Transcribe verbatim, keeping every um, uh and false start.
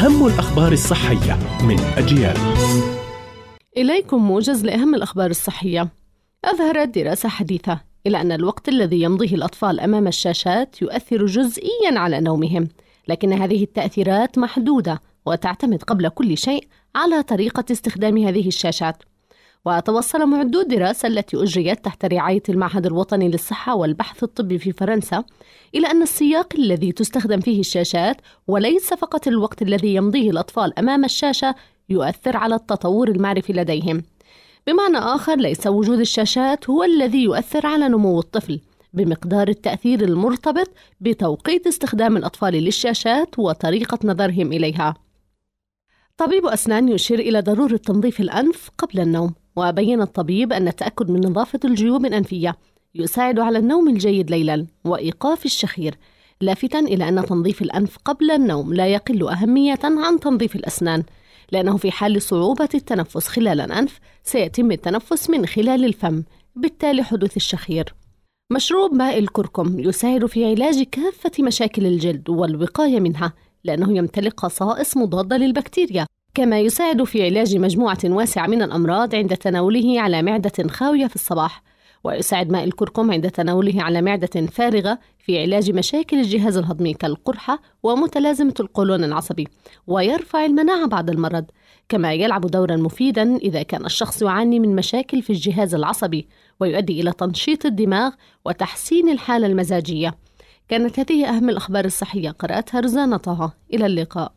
أهم الأخبار الصحية من أجيال. إليكم موجز لأهم الأخبار الصحية. أظهرت دراسة حديثة إلى أن الوقت الذي يمضيه الأطفال أمام الشاشات يؤثر جزئياً على نومهم، لكن هذه التأثيرات محدودة وتعتمد قبل كل شيء على طريقة استخدام هذه الشاشات. وتوصل معدو الدراسة التي أجريت تحت رعاية المعهد الوطني للصحة والبحث الطبي في فرنسا إلى أن السياق الذي تستخدم فيه الشاشات وليس فقط الوقت الذي يمضيه الأطفال أمام الشاشة يؤثر على التطور المعرفي لديهم. بمعنى آخر، ليس وجود الشاشات هو الذي يؤثر على نمو الطفل بمقدار التأثير المرتبط بتوقيت استخدام الأطفال للشاشات وطريقة نظرهم إليها. طبيب أسنان يشير إلى ضرورة تنظيف الأنف قبل النوم، وبين الطبيب أن التأكد من نظافة الجيوب الأنفية يساعد على النوم الجيد ليلا وإيقاف الشخير، لافتا إلى أن تنظيف الأنف قبل النوم لا يقل أهمية عن تنظيف الأسنان، لأنه في حال صعوبة التنفس خلال الأنف سيتم التنفس من خلال الفم، بالتالي حدوث الشخير. مشروب ماء الكركم يساعد في علاج كافة مشاكل الجلد والوقاية منها، لأنه يمتلك خصائص مضادة للبكتيريا، كما يساعد في علاج مجموعة واسعة من الأمراض عند تناوله على معدة خاوية في الصباح. ويساعد ماء الكركم عند تناوله على معدة فارغة في علاج مشاكل الجهاز الهضمي كالقرحة ومتلازمة القولون العصبي، ويرفع المناعة بعد المرض، كما يلعب دورا مفيدا إذا كان الشخص يعاني من مشاكل في الجهاز العصبي، ويؤدي إلى تنشيط الدماغ وتحسين الحالة المزاجية. كانت هذه أهم الأخبار الصحية، قرأتها رزانة طه. إلى اللقاء.